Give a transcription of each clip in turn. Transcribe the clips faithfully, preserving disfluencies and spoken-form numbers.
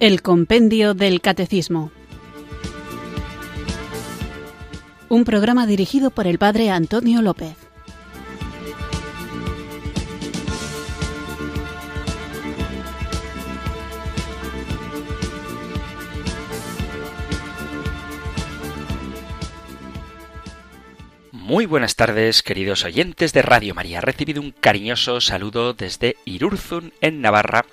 El Compendio del Catecismo. Un programa dirigido por el Padre Antonio López. Muy buenas tardes, queridos oyentes de Radio María. Recibido un cariñoso saludo desde Irurzún, en Navarra,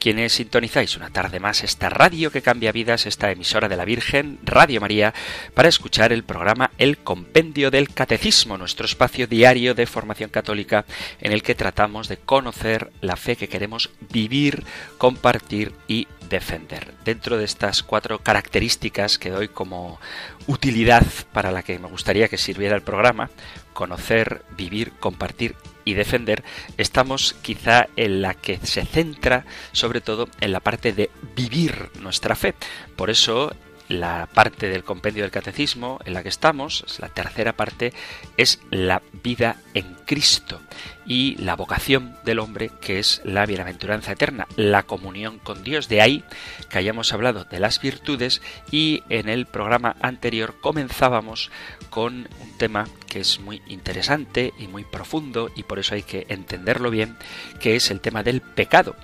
quienes sintonizáis una tarde más esta radio que cambia vidas, esta emisora de la Virgen, Radio María, para escuchar el programa El Compendio del Catecismo, nuestro espacio diario de formación católica en el que tratamos de conocer la fe que queremos vivir, compartir y defender. Dentro de estas cuatro características que doy como utilidad para la que me gustaría que sirviera el programa, conocer, vivir, compartir y defender, estamos quizá en la que se centra sobre todo en la parte de vivir nuestra fe. Por eso la parte del compendio del catecismo en la que estamos, la tercera parte, es la vida en Cristo y la vocación del hombre, que es la bienaventuranza eterna, la comunión con Dios. De ahí que hayamos hablado de las virtudes, y en el programa anterior comenzábamos con un tema que es muy interesante y muy profundo, y por eso hay que entenderlo bien, que es el tema del pecado.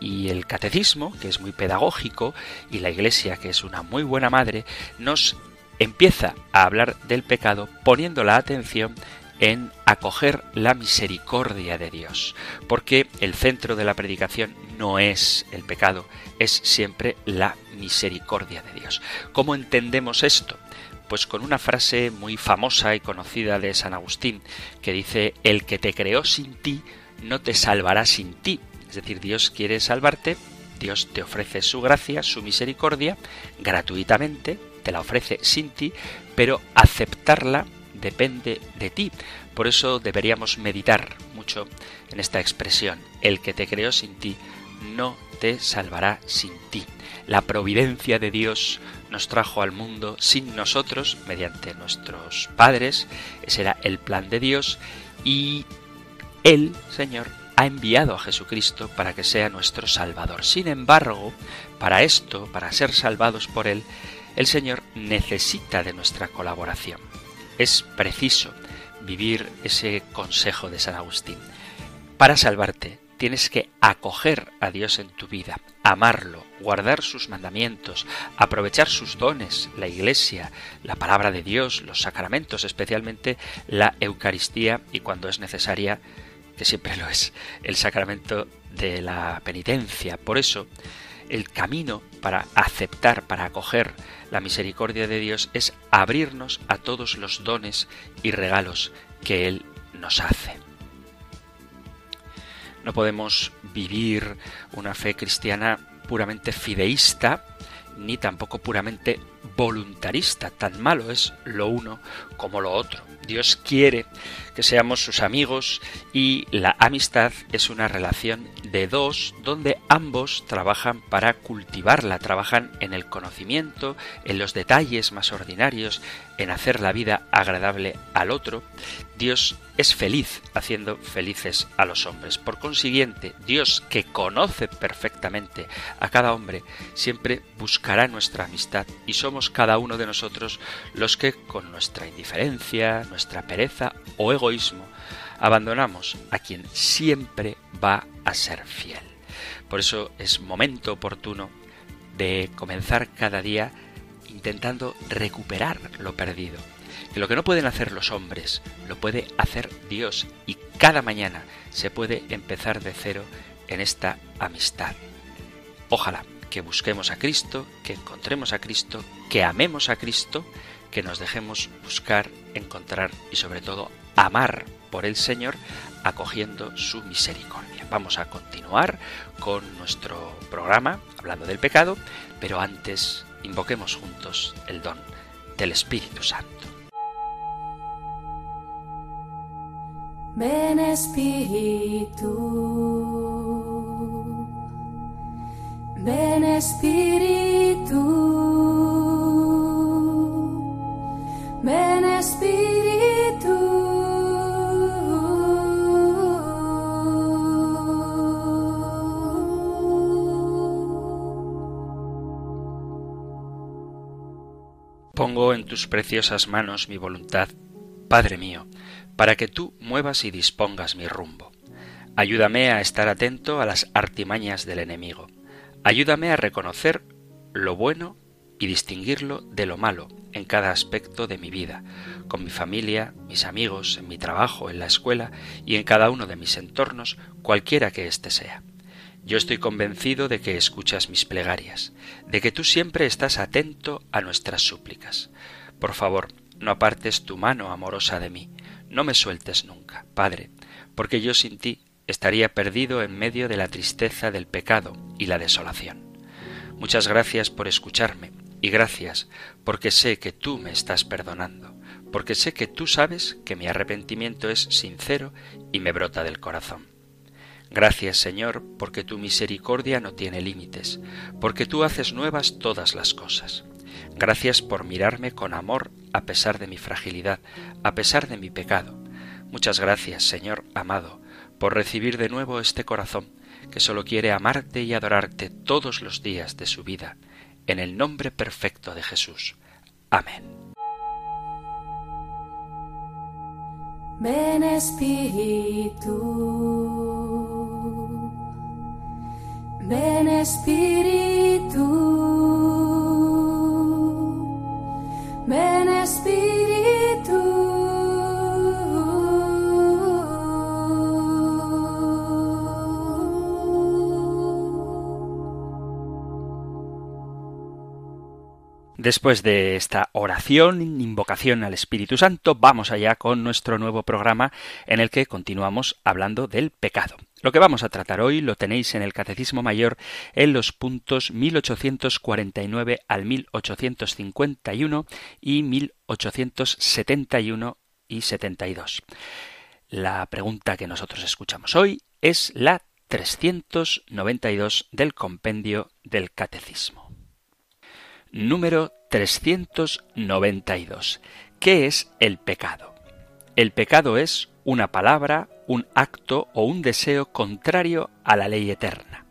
Y el catecismo, que es muy pedagógico, y la Iglesia, que es una muy buena madre, nos empieza a hablar del pecado poniendo la atención en acoger la misericordia de Dios, porque el centro de la predicación no es el pecado, es siempre la misericordia de Dios. ¿Cómo entendemos esto? Pues con una frase muy famosa y conocida de San Agustín, que dice: el que te creó sin ti no te salvará sin ti. Es decir, Dios quiere salvarte, Dios te ofrece su gracia, su misericordia, gratuitamente, te la ofrece sin ti, pero aceptarla depende de ti. Por eso deberíamos meditar mucho en esta expresión: el que te creó sin ti no te salvará sin ti. La providencia de Dios nos trajo al mundo sin nosotros, mediante nuestros padres. Ese era el plan de Dios, y el Señor ha enviado a Jesucristo para que sea nuestro Salvador. Sin embargo, para esto, para ser salvados por Él, el Señor necesita de nuestra colaboración. Es preciso vivir ese consejo de San Agustín. Para salvarte, tienes que acoger a Dios en tu vida, amarlo, guardar sus mandamientos, aprovechar sus dones, la Iglesia, la palabra de Dios, los sacramentos, especialmente la Eucaristía, y cuando es necesaria, que siempre lo es, el sacramento de la penitencia. Por eso, el camino para aceptar, para acoger la misericordia de Dios, es abrirnos a todos los dones y regalos que Él nos hace. No podemos vivir una fe cristiana puramente fideísta, ni tampoco puramente voluntarista. Tan malo es lo uno como lo otro. Dios quiere que seamos sus amigos, y la amistad es una relación de dos donde ambos trabajan para cultivarla, trabajan en el conocimiento, en los detalles más ordinarios, en hacer la vida agradable al otro. Dios es feliz haciendo felices a los hombres. Por consiguiente, Dios, que conoce perfectamente a cada hombre, siempre buscará nuestra amistad, y somos cada uno de nosotros los que, con nuestra indiferencia, nuestra pereza o egoísmo, abandonamos a quien siempre va a ser fiel. Por eso es momento oportuno de comenzar cada día intentando recuperar lo perdido. Que lo que no pueden hacer los hombres, lo puede hacer Dios, y cada mañana se puede empezar de cero en esta amistad. Ojalá que busquemos a Cristo, que encontremos a Cristo, que amemos a Cristo, que nos dejemos buscar, encontrar y sobre todo amar por el Señor, acogiendo su misericordia. Vamos a continuar con nuestro programa hablando del pecado, pero antes invoquemos juntos el don del Espíritu Santo. Ven Espíritu, ven Espíritu, ven Espíritu, pongo en tus preciosas manos mi voluntad, Padre mío, para que tú muevas y dispongas mi rumbo. Ayúdame a estar atento a las artimañas del enemigo. Ayúdame a reconocer lo bueno y distinguirlo de lo malo en cada aspecto de mi vida, con mi familia, mis amigos, en mi trabajo, en la escuela y en cada uno de mis entornos, cualquiera que éste sea. Yo estoy convencido de que escuchas mis plegarias, de que tú siempre estás atento a nuestras súplicas. Por favor, no apartes tu mano amorosa de mí, no me sueltes nunca, Padre, porque yo sin ti estaría perdido en medio de la tristeza del pecado y la desolación. Muchas gracias por escucharme y gracias porque sé que tú me estás perdonando, porque sé que tú sabes que mi arrepentimiento es sincero y me brota del corazón. Gracias, Señor, porque tu misericordia no tiene límites, porque tú haces nuevas todas las cosas. Gracias por mirarme con amor a pesar de mi fragilidad, a pesar de mi pecado. Muchas gracias, Señor amado, por recibir de nuevo este corazón que solo quiere amarte y adorarte todos los días de su vida. En el nombre perfecto de Jesús. Amén. Ven Espíritu, ven Espíritu. Ven Espíritu, después de esta oración, invocación al Espíritu Santo, vamos allá con nuestro nuevo programa en el que continuamos hablando del pecado. Lo que vamos a tratar hoy lo tenéis en el Catecismo Mayor en los puntos mil ochocientos cuarenta y nueve al mil ochocientos cincuenta y uno y mil ochocientos setenta y uno y setenta y dos. La pregunta que nosotros escuchamos hoy es la trescientos noventa y dos del Compendio del Catecismo. Número trescientos noventa y dos. ¿Qué es el pecado? El pecado es una palabra, un acto o un deseo contrario a la ley eterna.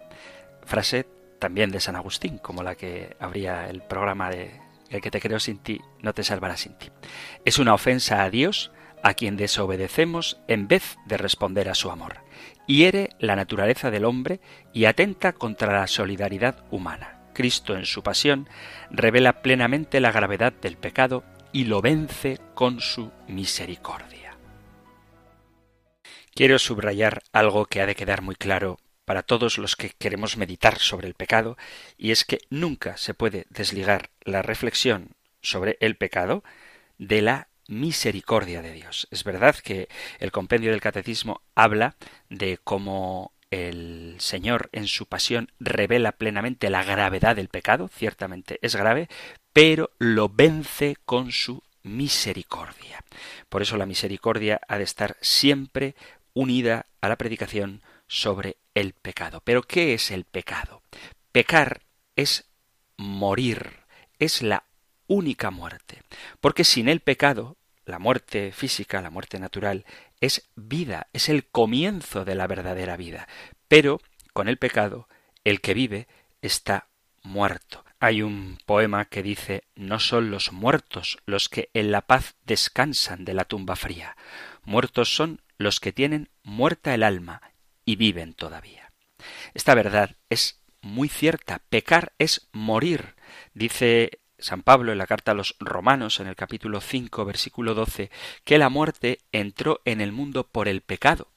Frase también de San Agustín, como la que abría el programa de El que te creó sin ti, no te salvará sin ti. Es una ofensa a Dios, a quien desobedecemos en vez de responder a su amor. Hiere la naturaleza del hombre y atenta contra la solidaridad humana. Cristo en su pasión revela plenamente la gravedad del pecado y lo vence con su misericordia. Quiero subrayar algo que ha de quedar muy claro para todos los que queremos meditar sobre el pecado, y es que nunca se puede desligar la reflexión sobre el pecado de la misericordia de Dios. Es verdad que el Compendio del Catecismo habla de cómo el Señor en su pasión revela plenamente la gravedad del pecado, ciertamente es grave, pero lo vence con su misericordia. Por eso la misericordia ha de estar siempre unida a la predicación sobre el pecado. Pero ¿qué es el pecado? Pecar es morir, es la única muerte, porque sin el pecado, la muerte física, la muerte natural, es vida, es el comienzo de la verdadera vida. Pero con el pecado, el que vive está muerto. Hay un poema que dice: no son los muertos los que en la paz descansan de la tumba fría, muertos son los que tienen muerta el alma y viven todavía. Esta verdad es muy cierta. Pecar es morir. Dice San Pablo en la carta a los Romanos, en el capítulo cinco, versículo doce, que la muerte entró en el mundo por el pecado.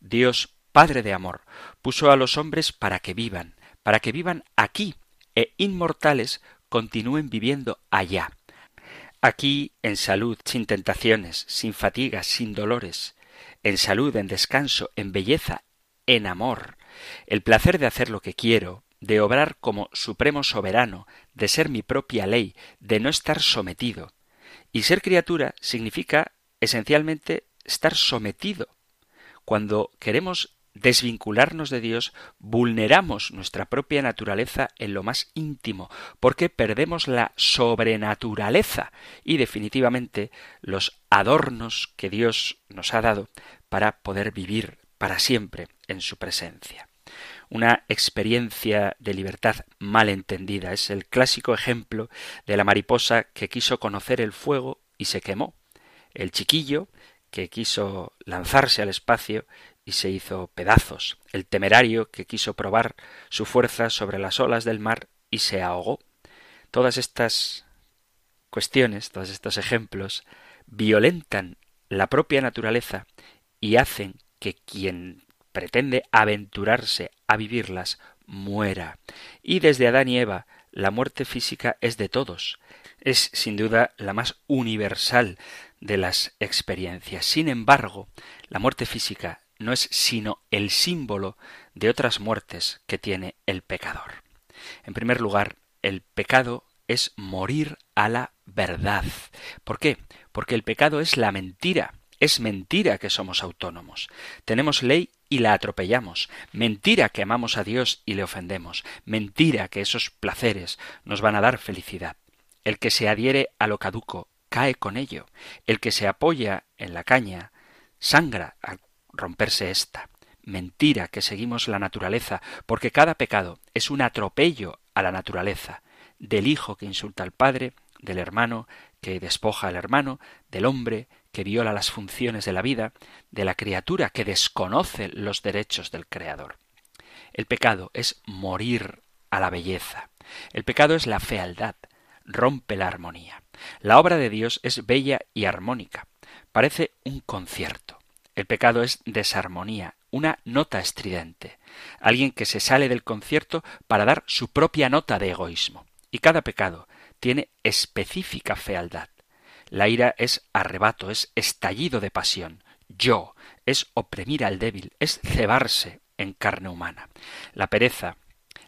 Dios, Padre de amor, puso a los hombres para que vivan, para que vivan aquí, e inmortales continúen viviendo allá. Aquí, en salud, sin tentaciones, sin fatigas, sin dolores, en salud, en descanso, en belleza, en amor, el placer de hacer lo que quiero, de obrar como supremo soberano, de ser mi propia ley, de no estar sometido. Y ser criatura significa esencialmente estar sometido. Cuando queremos desvincularnos de Dios, vulneramos nuestra propia naturaleza en lo más íntimo, porque perdemos la sobrenaturaleza y definitivamente los adornos que Dios nos ha dado para poder vivir para siempre en su presencia. una experiencia de libertad mal entendida. Es el clásico ejemplo de la mariposa que quiso conocer el fuego y se quemó. El chiquillo que quiso lanzarse al espacio y se hizo pedazos. El temerario que quiso probar su fuerza sobre las olas del mar y se ahogó. Todas estas cuestiones, todos estos ejemplos, violentan la propia naturaleza y hacen que quien pretende aventurarse a vivirlas muera. Y desde Adán y Eva, la muerte física es de todos. Es sin duda la más universal de las experiencias. Sin embargo, la muerte física no es sino el símbolo de otras muertes que tiene el pecador. En primer lugar, el pecado es morir a la verdad. ¿Por qué? Porque el pecado es la mentira. Es mentira que somos autónomos. Tenemos ley y la atropellamos. Mentira que amamos a Dios y le ofendemos. Mentira que esos placeres nos van a dar felicidad. El que se adhiere a lo caduco cae con ello. El que se apoya en la caña sangra al romperse esta. Mentira que seguimos la naturaleza, porque cada pecado es un atropello a la naturaleza. Del hijo que insulta al padre, del hermano que despoja al hermano, del hombre que viola las funciones de la vida, de la criatura que desconoce los derechos del Creador. El pecado es morir a la belleza. El pecado es la fealdad, rompe la armonía. La obra de Dios es bella y armónica, parece un concierto. El pecado es desarmonía, una nota estridente, alguien que se sale del concierto para dar su propia nota de egoísmo. Y cada pecado tiene específica fealdad. La ira es arrebato, es estallido de pasión. Yo, es oprimir al débil, es cebarse en carne humana. La pereza,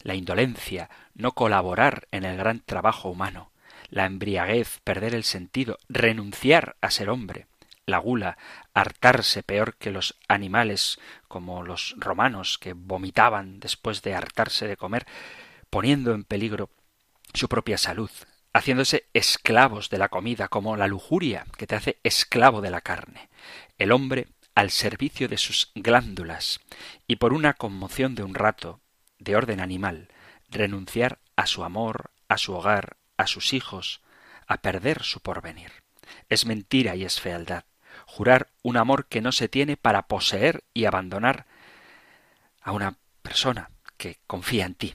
la indolencia, no colaborar en el gran trabajo humano. La embriaguez, perder el sentido, renunciar a ser hombre. La gula, hartarse peor que los animales, como los romanos que vomitaban después de hartarse de comer, poniendo en peligro su propia salud, haciéndose esclavos de la comida, como la lujuria que te hace esclavo de la carne. El hombre al servicio de sus glándulas y por una conmoción de un rato, de orden animal, renunciar a su amor, a su hogar, a sus hijos, a perder su porvenir. Es mentira y es fealdad. Jurar un amor que no se tiene para poseer y abandonar a una persona que confía en ti.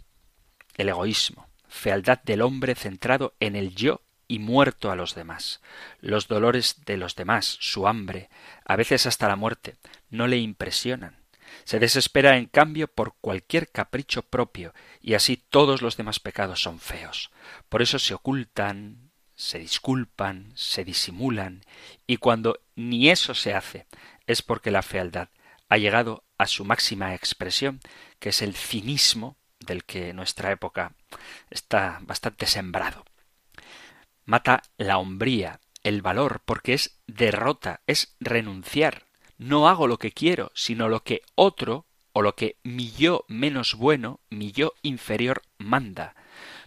El egoísmo. Fealdad del hombre centrado en el yo y muerto a los demás. Los dolores de los demás, su hambre, a veces hasta la muerte, no le impresionan. Se desespera en cambio por cualquier capricho propio y así todos los demás pecados son feos. Por eso se ocultan, se disculpan, se disimulan y cuando ni eso se hace es porque la fealdad ha llegado a su máxima expresión, que es el cinismo del que nuestra época está bastante sembrado. Mata la hombría, el valor, porque es derrota, es renunciar. No hago lo que quiero, sino lo que otro o lo que mi yo menos bueno, mi yo inferior manda.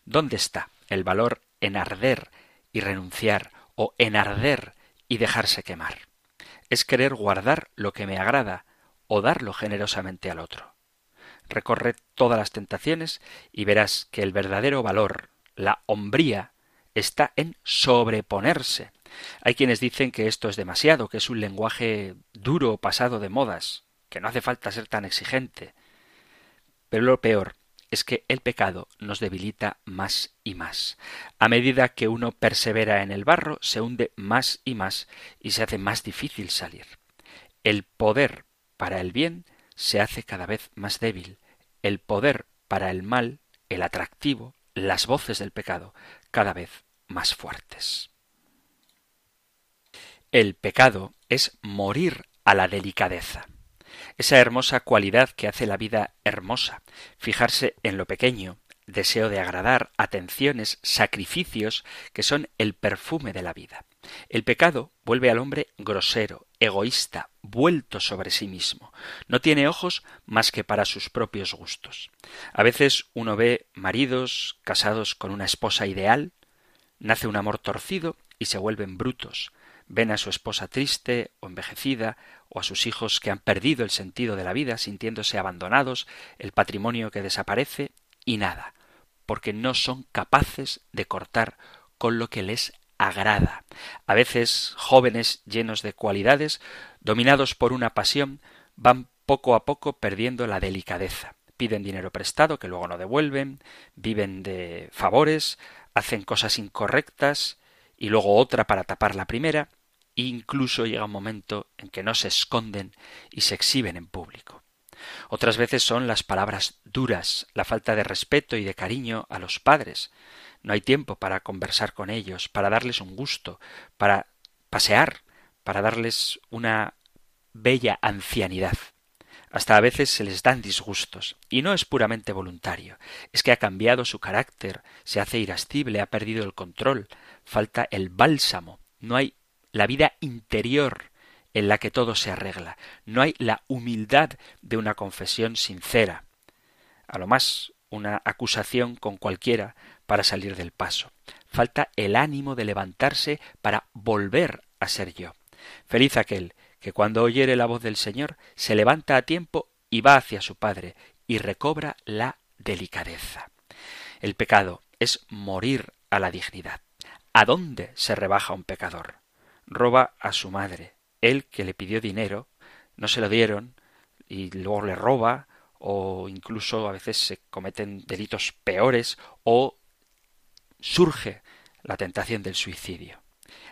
¿Dónde está el valor en arder y renunciar o en arder y dejarse quemar? Es querer guardar lo que me agrada o darlo generosamente al otro. Recorre todas las tentaciones y verás que el verdadero valor, la hombría, está en sobreponerse. Hay quienes dicen que esto es demasiado, que es un lenguaje duro, pasado de modas, que no hace falta ser tan exigente. Pero lo peor es que el pecado nos debilita más y más. A medida que uno persevera en el barro, se hunde más y más y se hace más difícil salir. El poder para el bien se hace cada vez más débil. El poder para el mal, el atractivo, las voces del pecado, cada vez más fuertes. El pecado es morir a la delicadeza. Esa hermosa cualidad que hace la vida hermosa, fijarse en lo pequeño, deseo de agradar, atenciones, sacrificios que son el perfume de la vida. El pecado vuelve al hombre grosero, egoísta, vuelto sobre sí mismo. No tiene ojos más que para sus propios gustos. A veces uno ve maridos casados con una esposa ideal, nace un amor torcido y se vuelven brutos. Ven a su esposa triste o envejecida, o a sus hijos que han perdido el sentido de la vida, sintiéndose abandonados, el patrimonio que desaparece, y nada, porque no son capaces de cortar con lo que les agrada. A veces, jóvenes llenos de cualidades, dominados por una pasión, van poco a poco perdiendo la delicadeza. Piden dinero prestado que luego no devuelven, viven de favores, hacen cosas incorrectas y luego otra para tapar la primera, e incluso llega un momento en que no se esconden y se exhiben en público. Otras veces son las palabras duras, la falta de respeto y de cariño a los padres. No hay tiempo para conversar con ellos, para darles un gusto, para pasear, para darles una bella ancianidad. Hasta a veces se les dan disgustos, y no es puramente voluntario. Es que ha cambiado su carácter, se hace irascible, ha perdido el control, falta el bálsamo, no hay la vida interior en la que todo se arregla, no hay la humildad de una confesión sincera. A lo más, una acusación con cualquiera para salir del paso. Falta el ánimo de levantarse para volver a ser yo. Feliz aquel que cuando oyere la voz del Señor se levanta a tiempo y va hacia su Padre y recobra la delicadeza. El pecado es morir a la dignidad. ¿A dónde se rebaja un pecador? Roba a su madre. Él que le pidió dinero, no se lo dieron y luego le roba, o incluso a veces se cometen delitos peores o surge la tentación del suicidio.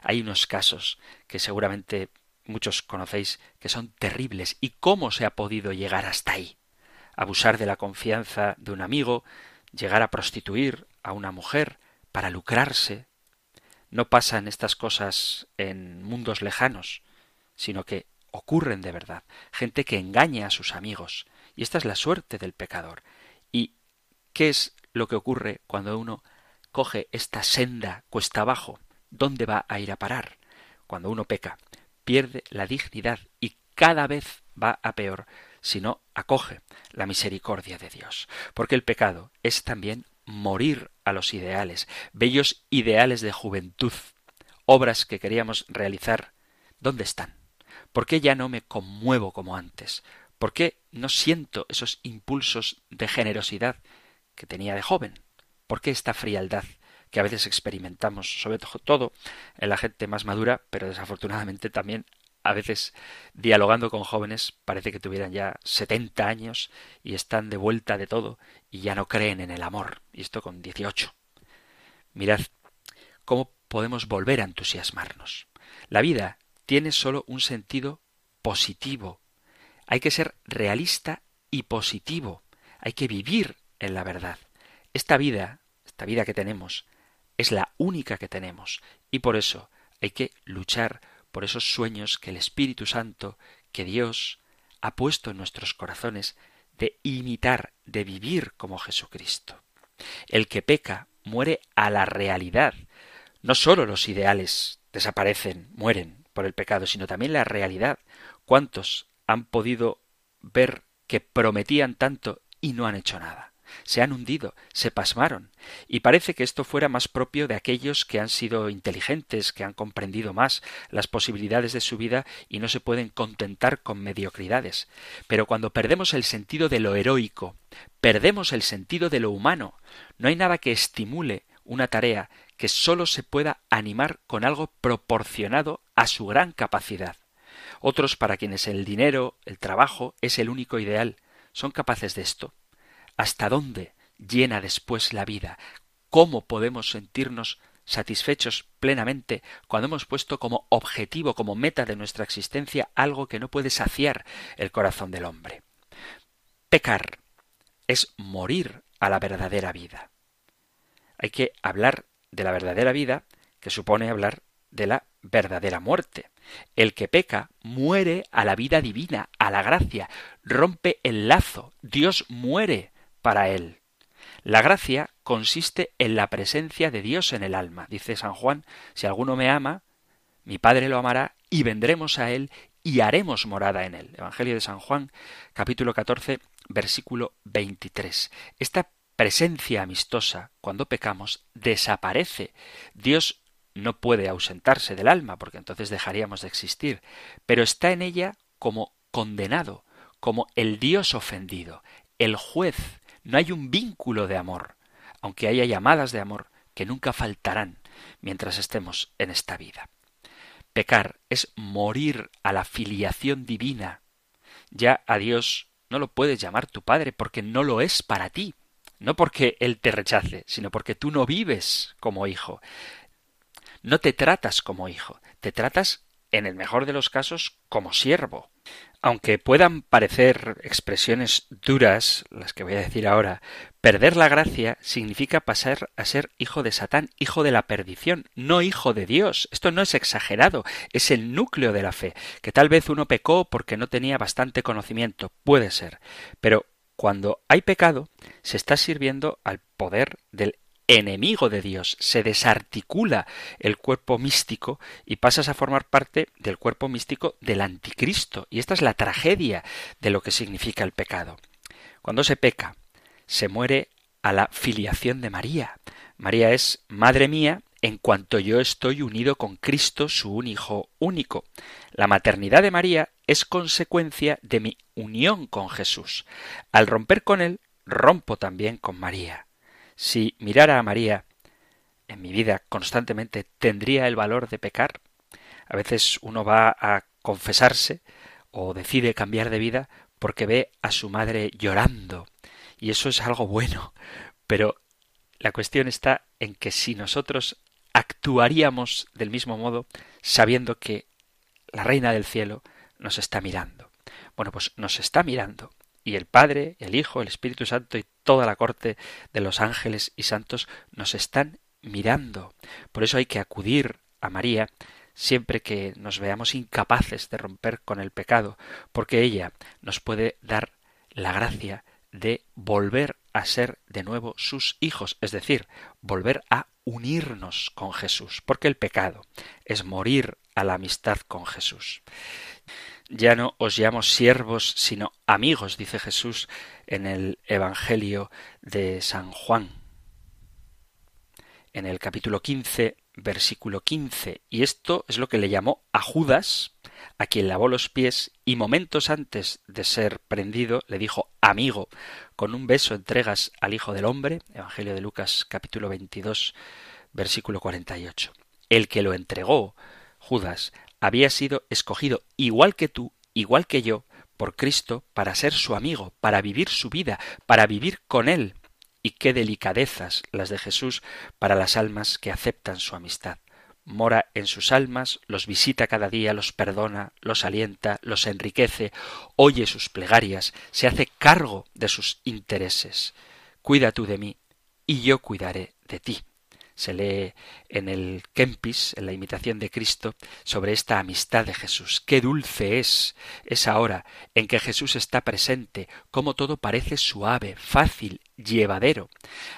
Hay unos casos que seguramente muchos conocéis que son terribles. ¿Y cómo se ha podido llegar hasta ahí? Abusar de la confianza de un amigo, llegar a prostituir a una mujer para lucrarse. No pasan estas cosas en mundos lejanos, sino que ocurren de verdad. Gente que engaña a sus amigos. Y esta es la suerte del pecador. ¿Y qué es lo que ocurre cuando uno coge esta senda cuesta abajo? ¿Dónde va a ir a parar? Cuando uno peca, pierde la dignidad y cada vez va a peor si no acoge la misericordia de Dios. Porque el pecado es también morir a los ideales, bellos ideales de juventud, obras que queríamos realizar. ¿Dónde están? ¿Por qué ya no me conmuevo como antes? ¿Por qué no siento esos impulsos de generosidad que tenía de joven? ¿Por qué esta frialdad que a veces experimentamos, sobre todo en la gente más madura, pero desafortunadamente también a veces dialogando con jóvenes parece que tuvieran ya setenta años y están de vuelta de todo y ya no creen en el amor? Y esto con dieciocho. Mirad cómo podemos volver a entusiasmarnos. La vida tiene solo un sentido positivo. Hay que ser realista y positivo. Hay que vivir en la verdad. Esta vida, esta vida que tenemos, es la única que tenemos y por eso hay que luchar por esos sueños que el Espíritu Santo, que Dios ha puesto en nuestros corazones de imitar, de vivir como Jesucristo. El que peca muere a la realidad. No solo los ideales desaparecen, mueren por el pecado, sino también la realidad. ¿Cuántos han podido ver que prometían tanto y no han hecho nada? Se han hundido, se pasmaron, y parece que esto fuera más propio de aquellos que han sido inteligentes, que han comprendido más las posibilidades de su vida y no se pueden contentar con mediocridades. Pero cuando perdemos el sentido de lo heroico, perdemos el sentido de lo humano, no hay nada que estimule una tarea que sólo se pueda animar con algo proporcionado a su gran capacidad. Otros para quienes el dinero, el trabajo, es el único ideal, son capaces de esto. ¿Hasta dónde llena después la vida? ¿Cómo podemos sentirnos satisfechos plenamente cuando hemos puesto como objetivo, como meta de nuestra existencia, algo que no puede saciar el corazón del hombre? Pecar es morir a la verdadera vida. Hay que hablar de la verdadera vida, que supone hablar de la verdadera muerte. El que peca muere a la vida divina, a la gracia, rompe el lazo, Dios muere para él. La gracia consiste en la presencia de Dios en el alma. Dice San Juan, si alguno me ama, mi Padre lo amará y vendremos a él y haremos morada en él. Evangelio de San Juan, capítulo catorce, versículo veintitrés. Esta presencia amistosa, cuando pecamos, desaparece. Dios no puede ausentarse del alma, porque entonces dejaríamos de existir, pero está en ella como condenado, como el Dios ofendido, el juez. No hay un vínculo de amor, aunque haya llamadas de amor que nunca faltarán mientras estemos en esta vida. Pecar es morir a la filiación divina. Ya a Dios no lo puedes llamar tu Padre porque no lo es para ti. No porque Él te rechace, sino porque tú no vives como hijo. No te tratas como hijo, te tratas, en el mejor de los casos, como siervo. Aunque puedan parecer expresiones duras, las que voy a decir ahora, perder la gracia significa pasar a ser hijo de Satán, hijo de la perdición, no hijo de Dios. Esto no es exagerado, es el núcleo de la fe, que tal vez uno pecó porque no tenía bastante conocimiento, puede ser. Pero cuando hay pecado, se está sirviendo al poder del enemigo de Dios, se desarticula el cuerpo místico y pasas a formar parte del cuerpo místico del anticristo. Y esta es la tragedia de lo que significa el pecado. Cuando se peca, se muere a la filiación de María. María es madre mía en cuanto yo estoy unido con Cristo, su un hijo único. La maternidad de María es consecuencia de mi unión con Jesús. Al romper con él, rompo también con María. Si mirara a María en mi vida constantemente, ¿tendría el valor de pecar? A veces uno va a confesarse o decide cambiar de vida porque ve a su madre llorando. Y eso es algo bueno. Pero la cuestión está en que si nosotros actuaríamos del mismo modo, sabiendo que la Reina del Cielo nos está mirando. Bueno, pues nos está mirando. Y el Padre, el Hijo, el Espíritu Santo y toda la corte de los ángeles y santos nos están mirando. Por eso hay que acudir a María siempre que nos veamos incapaces de romper con el pecado, porque ella nos puede dar la gracia de volver a ser de nuevo sus hijos, es decir, volver a unirnos con Jesús, porque el pecado es morir a la amistad con Jesús. Ya no os llamo siervos, sino amigos, dice Jesús en el Evangelio de San Juan, en el capítulo quince, versículo quince. Y esto es lo que le llamó a Judas, a quien lavó los pies, y momentos antes de ser prendido le dijo amigo, con un beso entregas al Hijo del Hombre, Evangelio de Lucas, capítulo veintidós, versículo cuarenta y ocho. El que lo entregó, Judas, había sido escogido igual que tú, igual que yo, por Cristo para ser su amigo, para vivir su vida, para vivir con él. Y qué delicadezas las de Jesús para las almas que aceptan su amistad. Mora en sus almas, los visita cada día, los perdona, los alienta, los enriquece, oye sus plegarias, se hace cargo de sus intereses. Cuida tú de mí y yo cuidaré de ti. Se lee en el Kempis, en la Imitación de Cristo, sobre esta amistad de Jesús. ¡Qué dulce es esa hora en que Jesús está presente! Cómo todo parece suave, fácil, llevadero.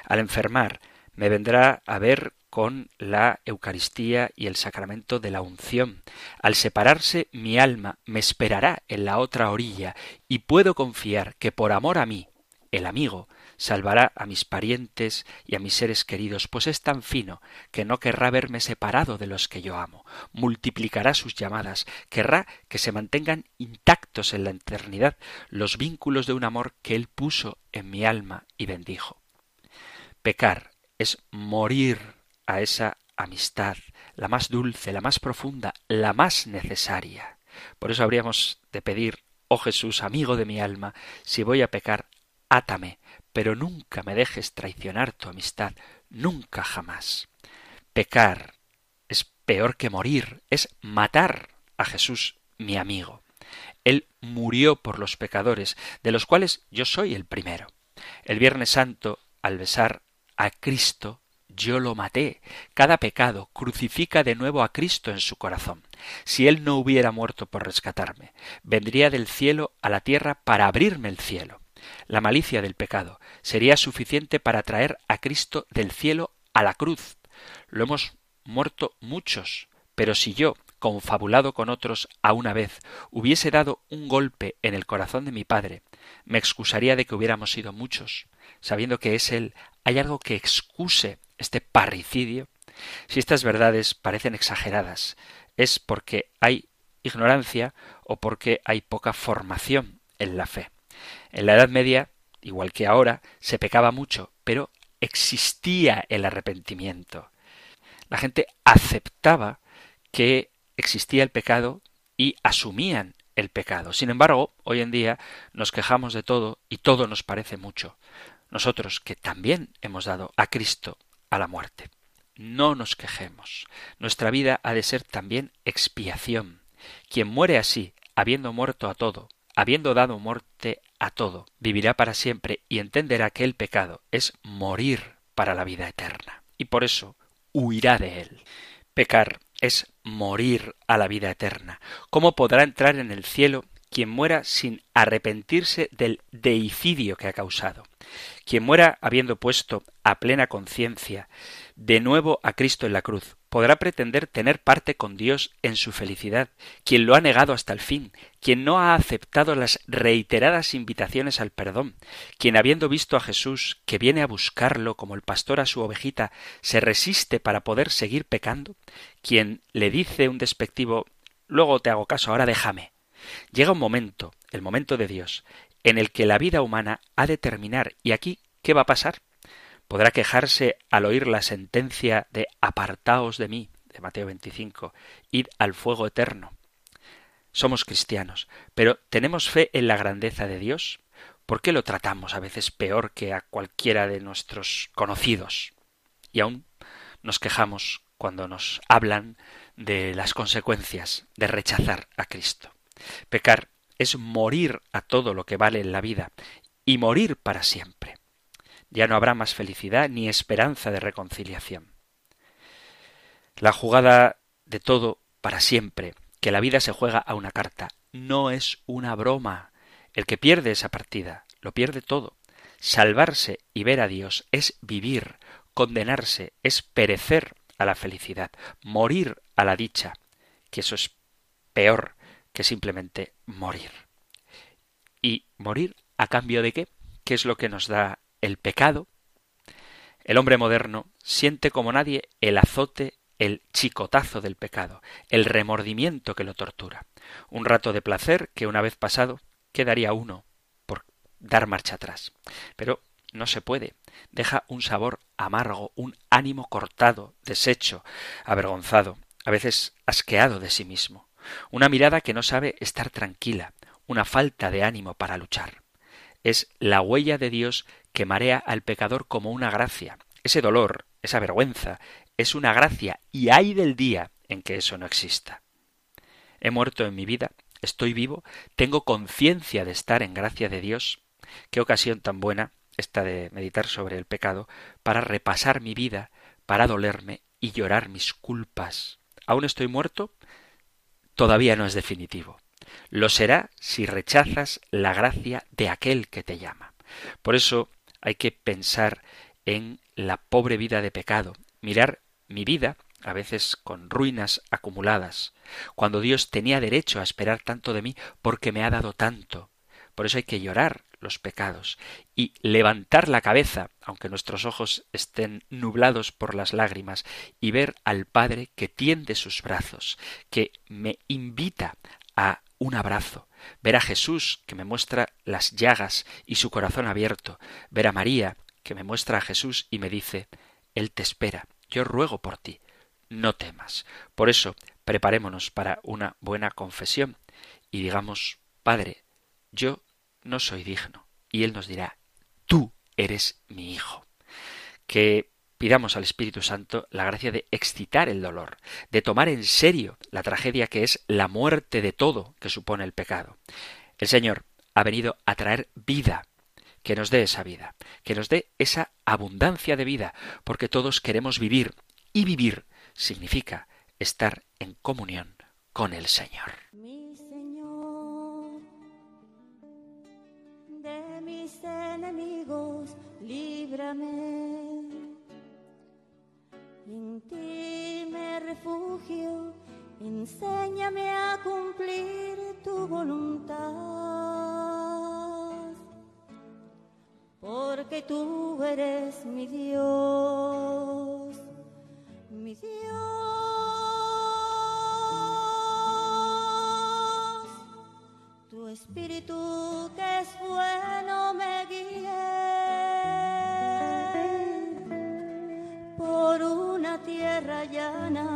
Al enfermar, me vendrá a ver con la Eucaristía y el sacramento de la unción. Al separarse, mi alma me esperará en la otra orilla y puedo confiar que por amor a mí, el amigo, salvará a mis parientes y a mis seres queridos, pues es tan fino que no querrá verme separado de los que yo amo. Multiplicará sus llamadas, querrá que se mantengan intactos en la eternidad los vínculos de un amor que él puso en mi alma y bendijo. Pecar es morir a esa amistad, la más dulce, la más profunda, la más necesaria. Por eso habríamos de pedir, oh Jesús, amigo de mi alma, si voy a pecar, átame, pero nunca me dejes traicionar tu amistad, nunca jamás. Pecar es peor que morir, es matar a Jesús, mi amigo. Él murió por los pecadores, de los cuales yo soy el primero. El Viernes Santo, al besar a Cristo, yo lo maté. Cada pecado crucifica de nuevo a Cristo en su corazón. Si Él no hubiera muerto por rescatarme, vendría del cielo a la tierra para abrirme el cielo. La malicia del pecado sería suficiente para traer a Cristo del cielo a la cruz. Lo hemos muerto muchos, pero si yo, confabulado con otros a una vez, hubiese dado un golpe en el corazón de mi Padre, me excusaría de que hubiéramos sido muchos. Sabiendo que es Él, ¿hay algo que excuse este parricidio? Si estas verdades parecen exageradas, es porque hay ignorancia o porque hay poca formación en la fe. En la Edad Media, igual que ahora, se pecaba mucho, pero existía el arrepentimiento. La gente aceptaba que existía el pecado y asumían el pecado. Sin embargo, hoy en día nos quejamos de todo y todo nos parece mucho. Nosotros, que también hemos dado a Cristo a la muerte. No nos quejemos. Nuestra vida ha de ser también expiación. Quien muere así, habiendo muerto a todo, habiendo dado muerte a todo, vivirá para siempre y entenderá que el pecado es morir para la vida eterna. Y por eso huirá de él. Pecar es morir a la vida eterna. ¿Cómo podrá entrar en el cielo quien muera sin arrepentirse del deicidio que ha causado? Quien muera habiendo puesto a plena conciencia de nuevo a Cristo en la cruz, podrá pretender tener parte con Dios en su felicidad. Quien lo ha negado hasta el fin, quien no ha aceptado las reiteradas invitaciones al perdón, quien habiendo visto a Jesús, que viene a buscarlo como el pastor a su ovejita, se resiste para poder seguir pecando, quien le dice un despectivo «luego te hago caso, ahora déjame». Llega un momento, el momento de Dios, en el que la vida humana ha de terminar. ¿Y aquí qué va a pasar? Podrá quejarse al oír la sentencia de «apartaos de mí», de Mateo veinticinco, «id al fuego eterno». Somos cristianos, pero ¿tenemos fe en la grandeza de Dios? ¿Por qué lo tratamos a veces peor que a cualquiera de nuestros conocidos? Y aún nos quejamos cuando nos hablan de las consecuencias de rechazar a Cristo. Pecar es morir a todo lo que vale en la vida y morir para siempre. Ya no habrá más felicidad ni esperanza de reconciliación. La jugada de todo para siempre, que la vida se juega a una carta, no es una broma. El que pierde esa partida, lo pierde todo. Salvarse y ver a Dios es vivir, condenarse es perecer a la felicidad, morir a la dicha, que eso es peor que simplemente morir. ¿Y morir a cambio de qué? ¿Qué es lo que nos da el pecado? El hombre moderno siente como nadie el azote, el chicotazo del pecado, el remordimiento que lo tortura. Un rato de placer que una vez pasado quedaría uno por dar marcha atrás. Pero no se puede. Deja un sabor amargo, un ánimo cortado, deshecho, avergonzado, a veces asqueado de sí mismo. Una mirada que no sabe estar tranquila, una falta de ánimo para luchar. Es la huella de Dios que marea al pecador como una gracia. Ese dolor, esa vergüenza, es una gracia y hay del día en que eso no exista. He muerto en mi vida, estoy vivo, tengo conciencia de estar en gracia de Dios. Qué ocasión tan buena esta de meditar sobre el pecado para repasar mi vida, para dolerme y llorar mis culpas. ¿Aún estoy muerto? Todavía no es definitivo. Lo será si rechazas la gracia de aquel que te llama. Por eso hay que pensar en la pobre vida de pecado, mirar mi vida, a veces con ruinas acumuladas, cuando Dios tenía derecho a esperar tanto de mí porque me ha dado tanto. Por eso hay que llorar los pecados y levantar la cabeza, aunque nuestros ojos estén nublados por las lágrimas, y ver al Padre que tiende sus brazos, que me invita a un abrazo, ver a Jesús que me muestra las llagas y su corazón abierto, ver a María que me muestra a Jesús y me dice: Él te espera, yo ruego por ti, no temas. Por eso preparémonos para una buena confesión y digamos: Padre, yo no soy digno, y Él nos dirá: tú eres mi Hijo. Que pidamos al Espíritu Santo la gracia de excitar el dolor, de tomar en serio la tragedia que es la muerte de todo que supone el pecado. El Señor ha venido a traer vida, que nos dé esa vida, que nos dé esa abundancia de vida, porque todos queremos vivir, y vivir significa estar en comunión con el Señor. De mis enemigos, líbrame. En ti me refugio, enséñame a cumplir tu voluntad. Porque tú eres mi Dios, transmisión. Tu espíritu que es bueno me guíe por una tierra llana.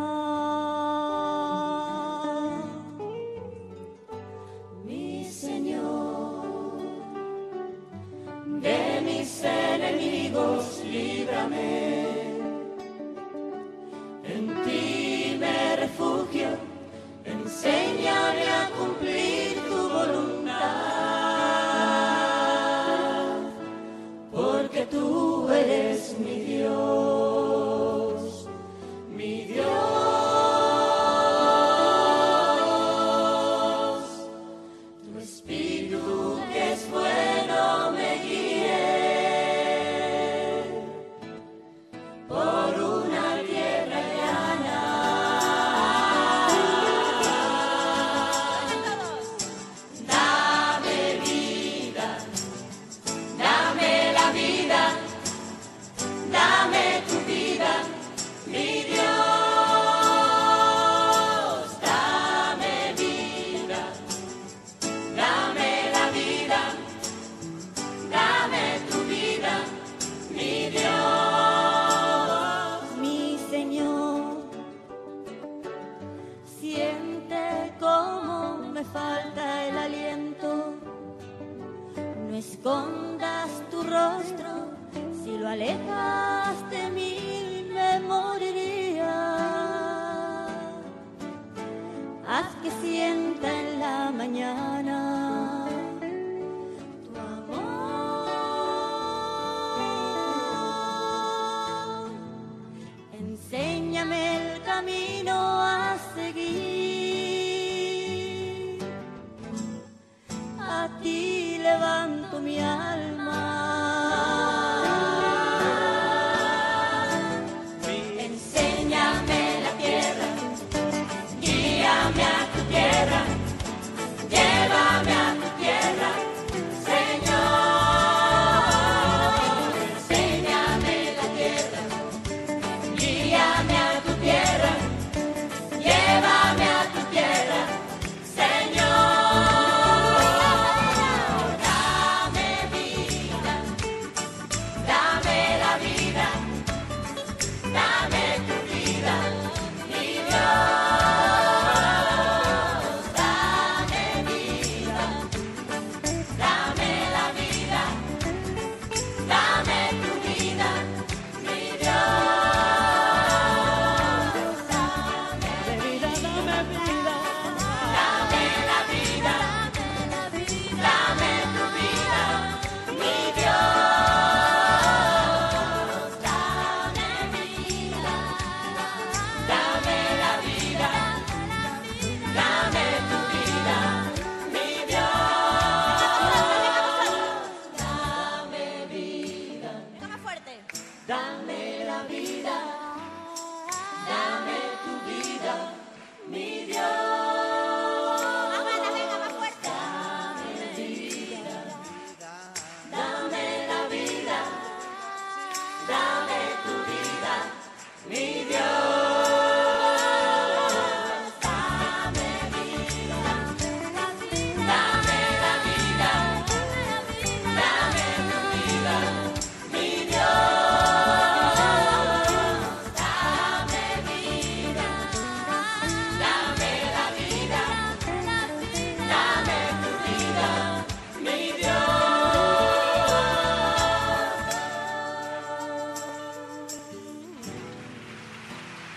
Mi Señor, de mis enemigos líbrame, en ti me refugio, enséñame a cumplir tu voluntad, porque tú eres mi Dios, mi Dios. Tu espíritu que es bueno me guíe por una tierra llana. Dame vida, dame la vida, dame tu vida, mi Dios. Dame vida, dame la vida, dame tu vida, mi Dios. Mi Señor, siente cómo me falta el aliento. No escondas tu rostro, si lo alejas de mí me moriría. Haz que sienta en la mañana tu amor. Enséñame el camino a seguir. A ti levanto mi alma. Enséñame la tierra, guíame a tu tierra, llévame a tu tierra, Señor. Enséñame la tierra, guíame a tu tierra, llévame a tu tierra, Señor. Dame vida, dame la vida, dame tu vida, mi Dios. Dame vida, dame la vida, dame tu vida, mi Dios. Dame vida, dame vida, dame la vida, dame tu vida, mi Dios. Dame vida, dame la vida, dame tu vida, mi Dios. Dame vida, dame la vida, dame tu vida, mi Dios. Dame vida, dame la vida, dame tu vida, mi Dios. Dame vida, dame la vida, dame tu vida, mi Dios. Dame vida, dame la vida, dame tu vida, mi Dios.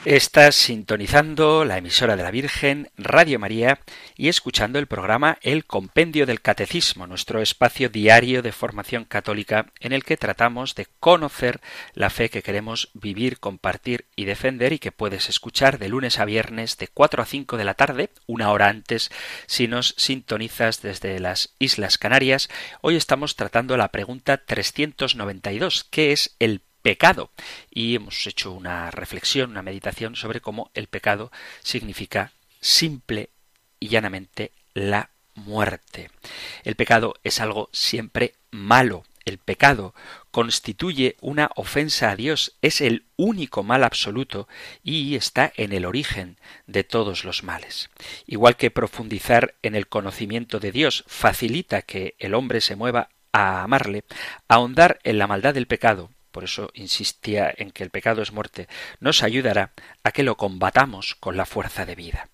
Estás sintonizando la emisora de la Virgen, Radio María, y escuchando el programa El Compendio del Catecismo, nuestro espacio diario de formación católica en el que tratamos de conocer la fe que queremos vivir, compartir y defender, y que puedes escuchar de lunes a viernes de cuatro a cinco de la tarde, una hora antes si nos sintonizas desde las Islas Canarias. Hoy estamos tratando la pregunta trescientos noventa y dos, ¿qué es el pecado? Y hemos hecho una reflexión, una meditación sobre cómo el pecado significa simple y llanamente la muerte. El pecado es algo siempre malo. El pecado, constituye una ofensa a Dios, es el único mal absoluto y está en el origen de todos los males. Igual que profundizar en el conocimiento de Dios facilita que el hombre se mueva a amarle, ahondar en la maldad del pecado, por eso insistía en que el pecado es muerte, nos ayudará a que lo combatamos con la fuerza de vida.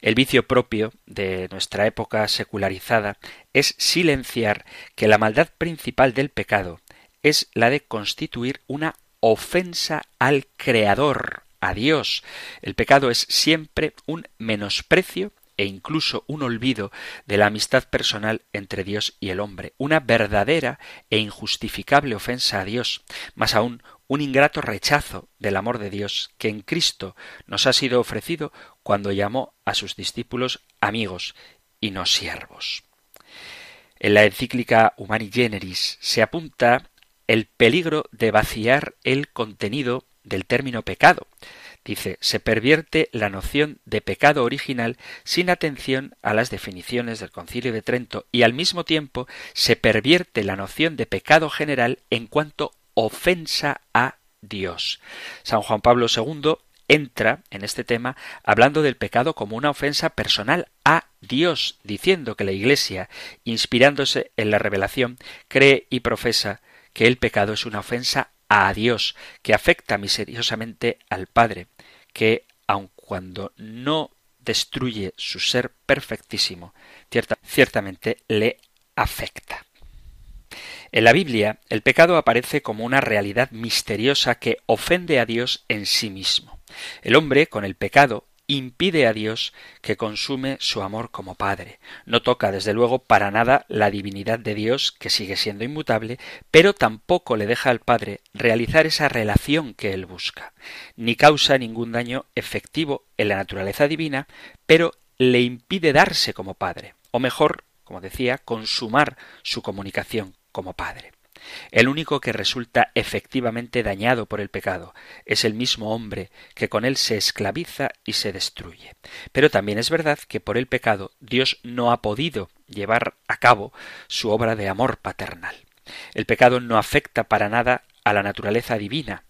El vicio propio de nuestra época secularizada es silenciar que la maldad principal del pecado es la de constituir una ofensa al Creador, a Dios. El pecado es siempre un menosprecio e incluso un olvido de la amistad personal entre Dios y el hombre, una verdadera e injustificable ofensa a Dios, más aún un ingrato rechazo del amor de Dios que en Cristo nos ha sido ofrecido cuando llamó a sus discípulos amigos y no siervos. En la encíclica Humani Generis se apunta el peligro de vaciar el contenido del término pecado. Dice, se pervierte la noción de pecado original sin atención a las definiciones del Concilio de Trento y al mismo tiempo se pervierte la noción de pecado general en cuanto ofensa a Dios. San Juan Pablo segundo entra en este tema hablando del pecado como una ofensa personal a Dios, diciendo que la Iglesia, inspirándose en la revelación, cree y profesa que el pecado es una ofensa a Dios, que afecta miseriosamente al Padre, que, aun cuando no destruye su ser perfectísimo, cierta, ciertamente le afecta. En la Biblia, el pecado aparece como una realidad misteriosa que ofende a Dios en sí mismo. El hombre, con el pecado, impide a Dios que consume su amor como Padre. No toca, desde luego, para nada la divinidad de Dios, que sigue siendo inmutable, pero tampoco le deja al Padre realizar esa relación que él busca. Ni causa ningún daño efectivo en la naturaleza divina, pero le impide darse como Padre, o mejor, como decía, consumar su comunicación como Padre. El único que resulta efectivamente dañado por el pecado es el mismo hombre que con él se esclaviza y se destruye. Pero también es verdad que por el pecado Dios no ha podido llevar a cabo su obra de amor paternal. El pecado no afecta para nada a la naturaleza divina,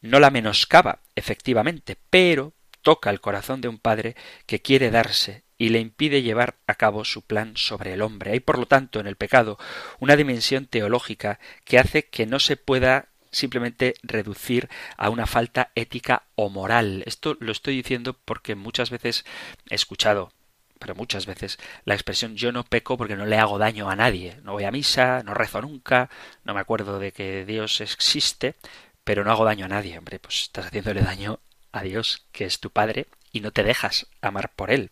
no la menoscaba efectivamente, pero toca el corazón de un padre que quiere darse y le impide llevar a cabo su plan sobre el hombre. Hay, por lo tanto, en el pecado una dimensión teológica que hace que no se pueda simplemente reducir a una falta ética o moral. Esto lo estoy diciendo porque muchas veces he escuchado, pero muchas veces, la expresión yo no peco porque no le hago daño a nadie. No voy a misa, no rezo nunca, no me acuerdo de que Dios existe, pero no hago daño a nadie. Hombre, pues estás haciéndole daño a Dios, que es tu Padre, y no te dejas amar por él.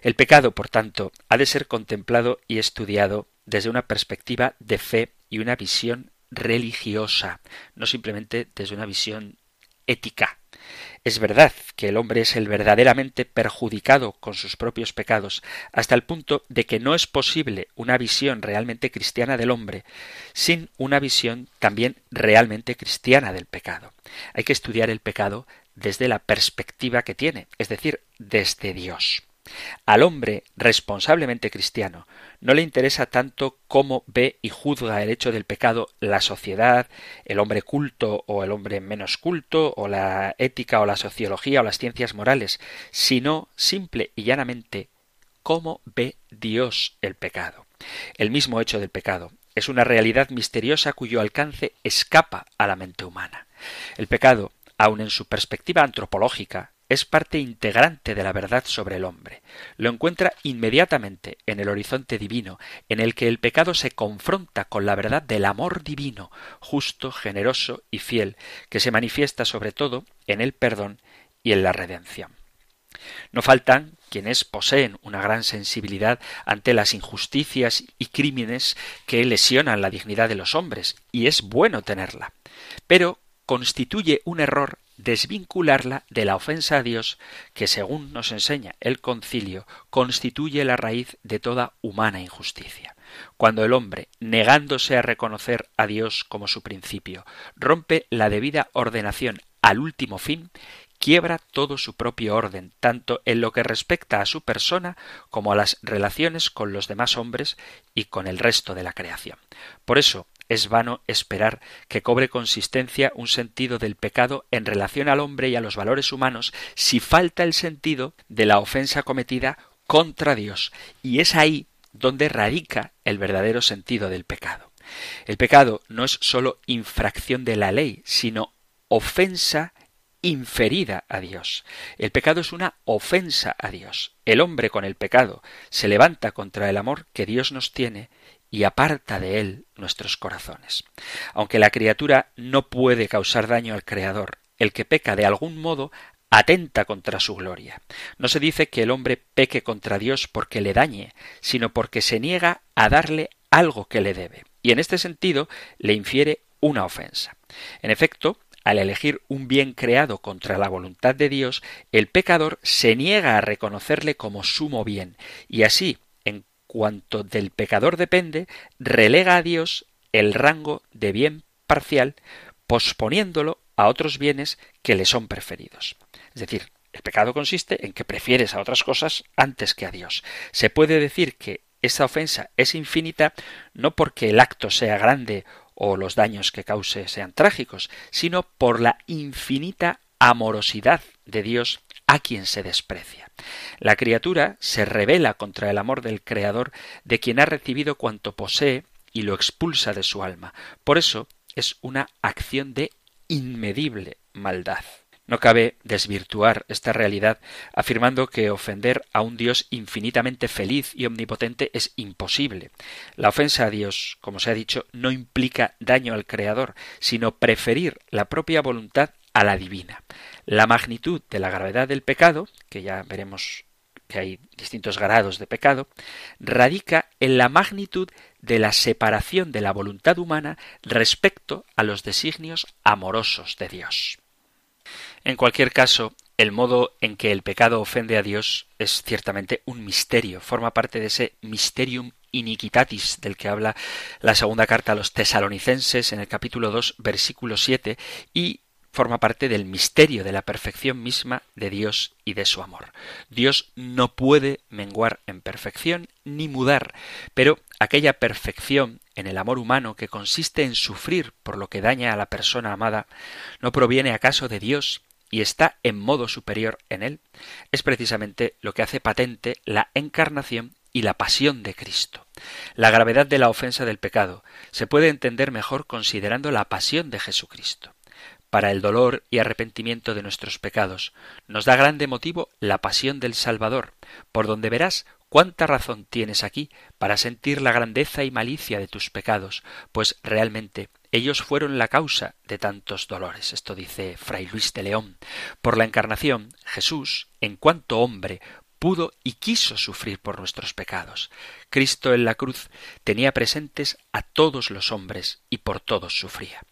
El pecado, por tanto, ha de ser contemplado y estudiado desde una perspectiva de fe y una visión religiosa, no simplemente desde una visión ética. Es verdad que el hombre es el verdaderamente perjudicado con sus propios pecados, hasta el punto de que no es posible una visión realmente cristiana del hombre sin una visión también realmente cristiana del pecado. Hay que estudiar el pecado desde la perspectiva que tiene, es decir, desde Dios. Al hombre responsablemente cristiano no le interesa tanto cómo ve y juzga el hecho del pecado la sociedad, el hombre culto o el hombre menos culto, o la ética o la sociología o las ciencias morales, sino simple y llanamente cómo ve Dios el pecado. El mismo hecho del pecado es una realidad misteriosa cuyo alcance escapa a la mente humana. El pecado, aun en su perspectiva antropológica, es parte integrante de la verdad sobre el hombre. Lo encuentra inmediatamente en el horizonte divino, en el que el pecado se confronta con la verdad del amor divino, justo, generoso y fiel, que se manifiesta sobre todo en el perdón y en la redención. No faltan quienes poseen una gran sensibilidad ante las injusticias y crímenes que lesionan la dignidad de los hombres, y es bueno tenerla. Pero constituye un error desvincularla de la ofensa a Dios que, según nos enseña el Concilio, constituye la raíz de toda humana injusticia. Cuando el hombre, negándose a reconocer a Dios como su principio, rompe la debida ordenación al último fin, quiebra todo su propio orden, tanto en lo que respecta a su persona como a las relaciones con los demás hombres y con el resto de la creación. Por eso, Es vano esperar que cobre consistencia un sentido del pecado en relación al hombre y a los valores humanos si falta el sentido de la ofensa cometida contra Dios, y es ahí donde radica el verdadero sentido del pecado. El pecado no es sólo infracción de la ley, sino ofensa inferida a Dios. El pecado es una ofensa a Dios. El hombre con el pecado se levanta contra el amor que Dios nos tiene y aparta de él nuestros corazones. Aunque la criatura no puede causar daño al Creador, el que peca de algún modo atenta contra su gloria. No se dice que el hombre peque contra Dios porque le dañe, sino porque se niega a darle algo que le debe, y en este sentido le infiere una ofensa. En efecto, al elegir un bien creado contra la voluntad de Dios, el pecador se niega a reconocerle como sumo bien, y así, en cuanto del pecador depende, relega a Dios el rango de bien parcial, posponiéndolo a otros bienes que le son preferidos. Es decir, el pecado consiste en que prefieres a otras cosas antes que a Dios. Se puede decir que esta ofensa es infinita no porque el acto sea grande o los daños que cause sean trágicos, sino por la infinita amorosidad de Dios a quien se desprecia. La criatura se rebela contra el amor del Creador, de quien ha recibido cuanto posee, y lo expulsa de su alma. Por eso es una acción de inmedible maldad. No cabe desvirtuar esta realidad afirmando que ofender a un Dios infinitamente feliz y omnipotente es imposible. La ofensa a Dios, como se ha dicho, no implica daño al Creador, sino preferir la propia voluntad a la divina. La magnitud de la gravedad del pecado, que ya veremos que hay distintos grados de pecado, radica en la magnitud de la separación de la voluntad humana respecto a los designios amorosos de Dios. En cualquier caso, el modo en que el pecado ofende a Dios es ciertamente un misterio, forma parte de ese mysterium iniquitatis del que habla la segunda carta a los Tesalonicenses en el capítulo dos, versículo siete, y forma parte del misterio de la perfección misma de Dios y de su amor. Dios no puede menguar en perfección ni mudar, pero aquella perfección en el amor humano que consiste en sufrir por lo que daña a la persona amada, ¿no proviene acaso de Dios y está en modo superior en él? Es precisamente lo que hace patente la encarnación y la pasión de Cristo. La gravedad de la ofensa del pecado se puede entender mejor considerando la pasión de Jesucristo. Para el dolor y arrepentimiento de nuestros pecados nos da grande motivo la pasión del Salvador, por donde verás cuánta razón tienes aquí para sentir la grandeza y malicia de tus pecados, pues realmente ellos fueron la causa de tantos dolores. Esto dice Fray Luis de León. Por la encarnación, Jesús, en cuanto hombre, pudo y quiso sufrir por nuestros pecados. Cristo en la cruz tenía presentes a todos los hombres y por todos sufría.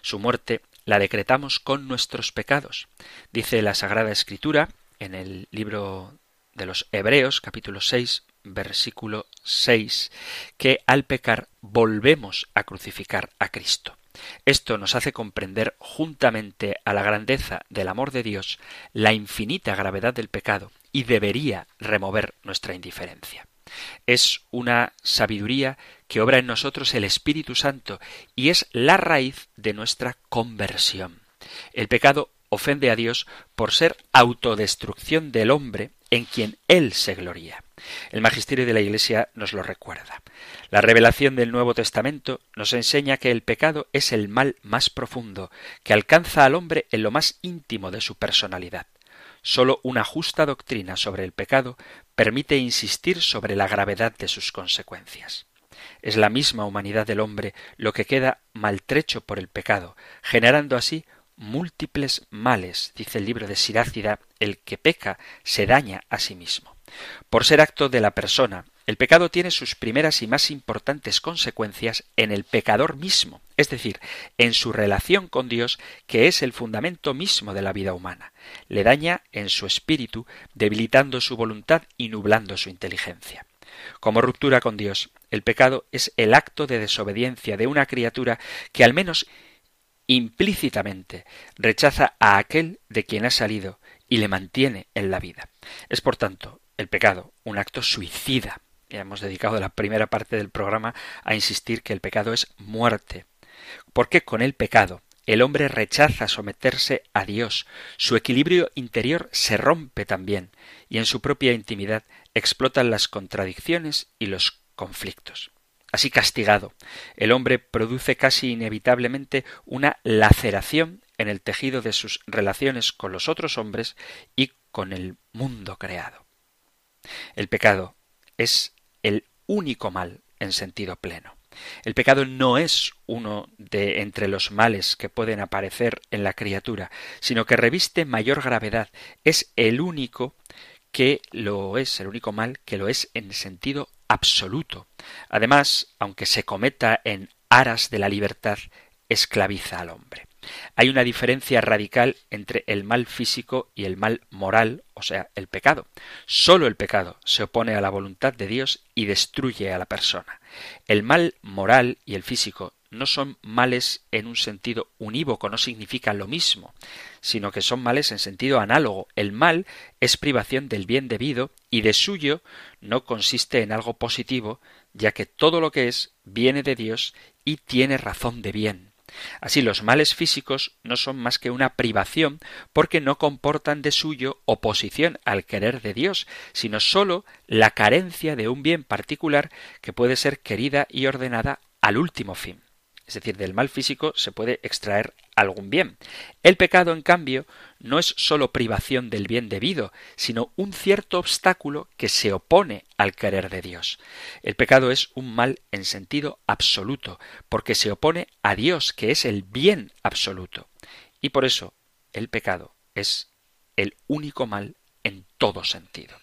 Su muerte la decretamos con nuestros pecados. Dice la Sagrada Escritura en el libro de los Hebreos, capítulo seis, versículo seis, que al pecar volvemos a crucificar a Cristo. Esto nos hace comprender, juntamente a la grandeza del amor de Dios, la infinita gravedad del pecado y debería remover nuestra indiferencia. Es una sabiduría que obra en nosotros el Espíritu Santo y es la raíz de nuestra conversión. El pecado ofende a Dios por ser autodestrucción del hombre en quien Él se gloría. El magisterio de la Iglesia nos lo recuerda. La revelación del Nuevo Testamento nos enseña que el pecado es el mal más profundo, que alcanza al hombre en lo más íntimo de su personalidad. Solo una justa doctrina sobre el pecado permite insistir sobre la gravedad de sus consecuencias. Es la misma humanidad del hombre lo que queda maltrecho por el pecado, generando así múltiples males, dice el libro de Sirácida, el que peca se daña a sí mismo. Por ser acto de la persona, el pecado tiene sus primeras y más importantes consecuencias en el pecador mismo, es decir, en su relación con Dios, que es el fundamento mismo de la vida humana. Le daña en su espíritu, debilitando su voluntad y nublando su inteligencia. Como ruptura con Dios, el pecado es el acto de desobediencia de una criatura que al menos implícitamente rechaza a aquel de quien ha salido y le mantiene en la vida. Es por tanto el pecado un acto suicida Ya hemos dedicado la primera parte del programa a insistir que el pecado es muerte. Porque con el pecado el hombre rechaza someterse a Dios, su equilibrio interior se rompe también, y en su propia intimidad explotan las contradicciones y los conflictos. Así castigado, el hombre produce casi inevitablemente una laceración en el tejido de sus relaciones con los otros hombres y con el mundo creado. El pecado es el único mal en sentido pleno. El pecado no es uno de entre los males que pueden aparecer en la criatura, sino que reviste mayor gravedad. Es el único que lo es, el único mal que lo es en sentido absoluto. Además, aunque se cometa en aras de la libertad, esclaviza al hombre. Hay una diferencia radical entre el mal físico y el mal moral, o sea, el pecado. Solo el pecado se opone a la voluntad de Dios y destruye a la persona. El mal moral y el físico no son males en un sentido unívoco, no significan lo mismo, sino que son males en sentido análogo. El mal es privación del bien debido y de suyo no consiste en algo positivo, ya que todo lo que es viene de Dios y tiene razón de bien. Así, los males físicos no son más que una privación porque no comportan de suyo oposición al querer de Dios, sino sólo la carencia de un bien particular que puede ser querida y ordenada al último fin. Es decir, del mal físico se puede extraer algún bien. El pecado, en cambio, no es sólo privación del bien debido, sino un cierto obstáculo que se opone al querer de Dios. El pecado es un mal en sentido absoluto, porque se opone a Dios, que es el bien absoluto. Y por eso el pecado es el único mal en todo sentido.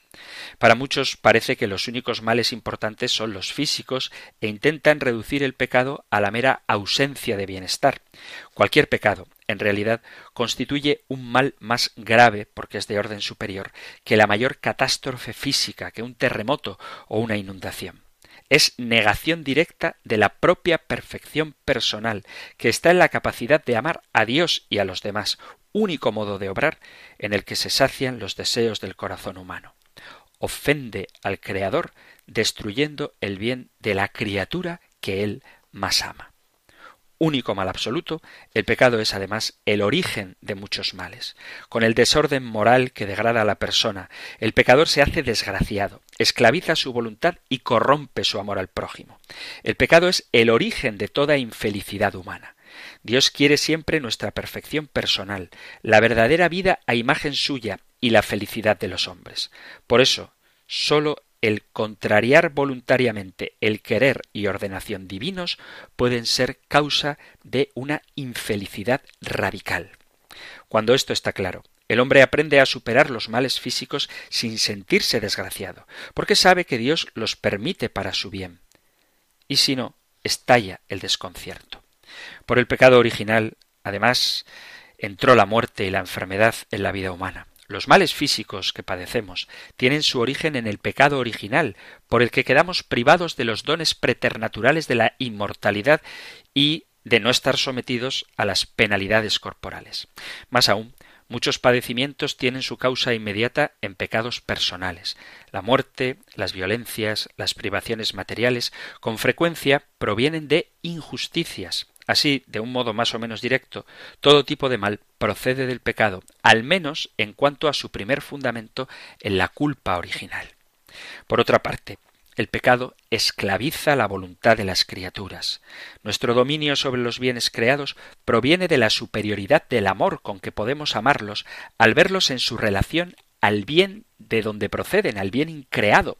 Para muchos parece que los únicos males importantes son los físicos e intentan reducir el pecado a la mera ausencia de bienestar. Cualquier pecado, en realidad, constituye un mal más grave, porque es de orden superior, que la mayor catástrofe física, que un terremoto o una inundación. Es negación directa de la propia perfección personal, que está en la capacidad de amar a Dios y a los demás, único modo de obrar en el que se sacian los deseos del corazón humano. Ofende al Creador destruyendo el bien de la criatura que él más ama. Único mal absoluto, el pecado es además el origen de muchos males. Con el desorden moral que degrada a la persona, el pecador se hace desgraciado, esclaviza su voluntad y corrompe su amor al prójimo. El pecado es el origen de toda infelicidad humana. Dios quiere siempre nuestra perfección personal, la verdadera vida a imagen suya, y la felicidad de los hombres. Por eso, sólo el contrariar voluntariamente el querer y ordenación divinos pueden ser causa de una infelicidad radical. Cuando esto está claro, el hombre aprende a superar los males físicos sin sentirse desgraciado, porque sabe que Dios los permite para su bien. Y si no, estalla el desconcierto. Por el pecado original, además, entró la muerte y la enfermedad en la vida humana. Los males físicos que padecemos tienen su origen en el pecado original, por el que quedamos privados de los dones preternaturales de la inmortalidad y de no estar sometidos a las penalidades corporales. Más aún, muchos padecimientos tienen su causa inmediata en pecados personales. La muerte, las violencias, las privaciones materiales, con frecuencia provienen de injusticias. Así, de un modo más o menos directo, todo tipo de mal procede del pecado, al menos en cuanto a su primer fundamento en la culpa original. Por otra parte, el pecado esclaviza la voluntad de las criaturas. Nuestro dominio sobre los bienes creados proviene de la superioridad del amor con que podemos amarlos al verlos en su relación al bien de donde proceden, al bien increado.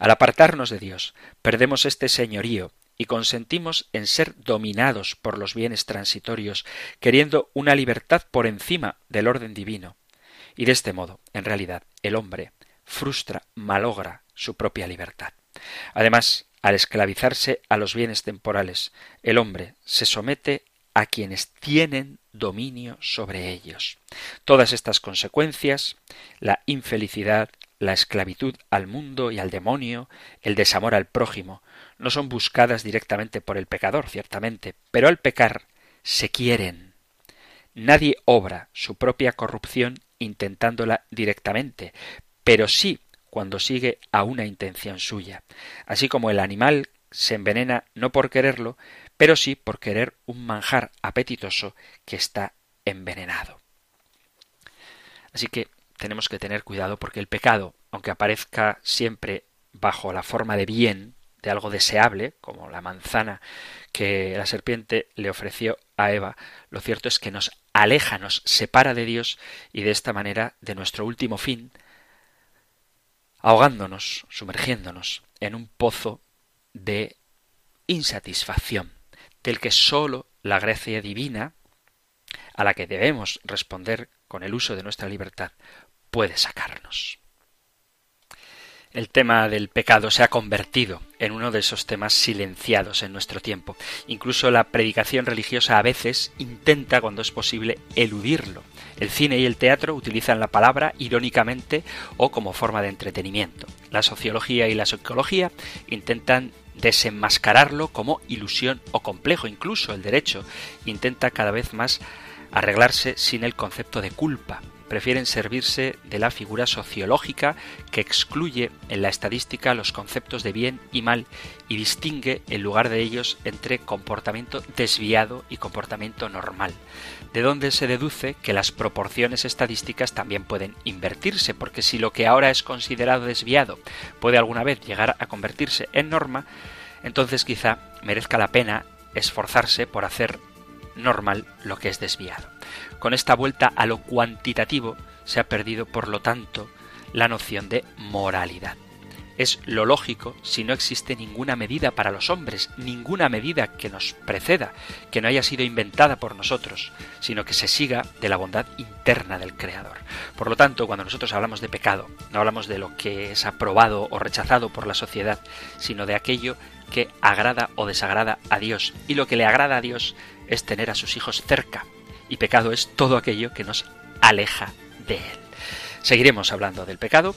Al apartarnos de Dios, perdemos este señorío y consentimos en ser dominados por los bienes transitorios, queriendo una libertad por encima del orden divino. Y de este modo, en realidad, el hombre frustra, malogra su propia libertad. Además, al esclavizarse a los bienes temporales, el hombre se somete a quienes tienen dominio sobre ellos. Todas estas consecuencias, la infelicidad, la esclavitud al mundo y al demonio, el desamor al prójimo, no son buscadas directamente por el pecador, ciertamente, pero al pecar se quieren. Nadie obra su propia corrupción intentándola directamente, pero sí cuando sigue a una intención suya. Así como el animal se envenena no por quererlo, pero sí por querer un manjar apetitoso que está envenenado. Así que tenemos que tener cuidado porque el pecado, aunque aparezca siempre bajo la forma de bien, de algo deseable, como la manzana que la serpiente le ofreció a Eva, lo cierto es que nos aleja, nos separa de Dios y de esta manera de nuestro último fin, ahogándonos, sumergiéndonos en un pozo de insatisfacción, del que sólo la gracia divina, a la que debemos responder con el uso de nuestra libertad, puede sacarnos. El tema del pecado se ha convertido en uno de esos temas silenciados en nuestro tiempo. Incluso la predicación religiosa a veces intenta, cuando es posible, eludirlo. El cine y el teatro utilizan la palabra irónicamente o como forma de entretenimiento. La sociología y la psicología intentan desenmascararlo como ilusión o complejo. Incluso el derecho intenta cada vez más arreglarse sin el concepto de culpa. Prefieren servirse de la figura sociológica que excluye en la estadística los conceptos de bien y mal y distingue en lugar de ellos entre comportamiento desviado y comportamiento normal, de donde se deduce que las proporciones estadísticas también pueden invertirse, porque si lo que ahora es considerado desviado puede alguna vez llegar a convertirse en norma, entonces quizá merezca la pena esforzarse por hacer normal lo que es desviado. Con esta vuelta a lo cuantitativo se ha perdido, por lo tanto, la noción de moralidad. Es lo lógico si no existe ninguna medida para los hombres, ninguna medida que nos preceda, que no haya sido inventada por nosotros, sino que se siga de la bondad interna del Creador. Por lo tanto, cuando nosotros hablamos de pecado, no hablamos de lo que es aprobado o rechazado por la sociedad, sino de aquello que agrada o desagrada a Dios. Y lo que le agrada a Dios es tener a sus hijos cerca. Y pecado es todo aquello que nos aleja de Él. Seguiremos hablando del pecado,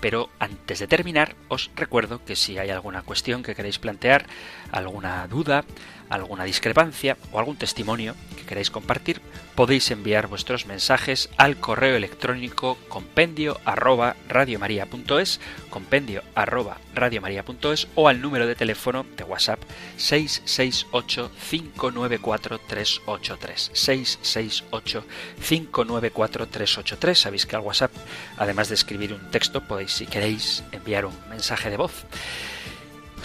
pero antes de terminar os recuerdo que si hay alguna cuestión que queréis plantear, alguna duda, alguna discrepancia o algún testimonio que queráis compartir, podéis enviar vuestros mensajes al correo electrónico compendio arroba radiomaria.es, compendio arroba radiomaria.es o al número de teléfono de WhatsApp seis seis ocho, cinco nueve cuatro, tres ocho tres, seis seis ocho, cinco nueve cuatro, tres ocho tres. Sabéis que al WhatsApp, además de escribir un texto, podéis, si queréis, enviar un mensaje de voz. O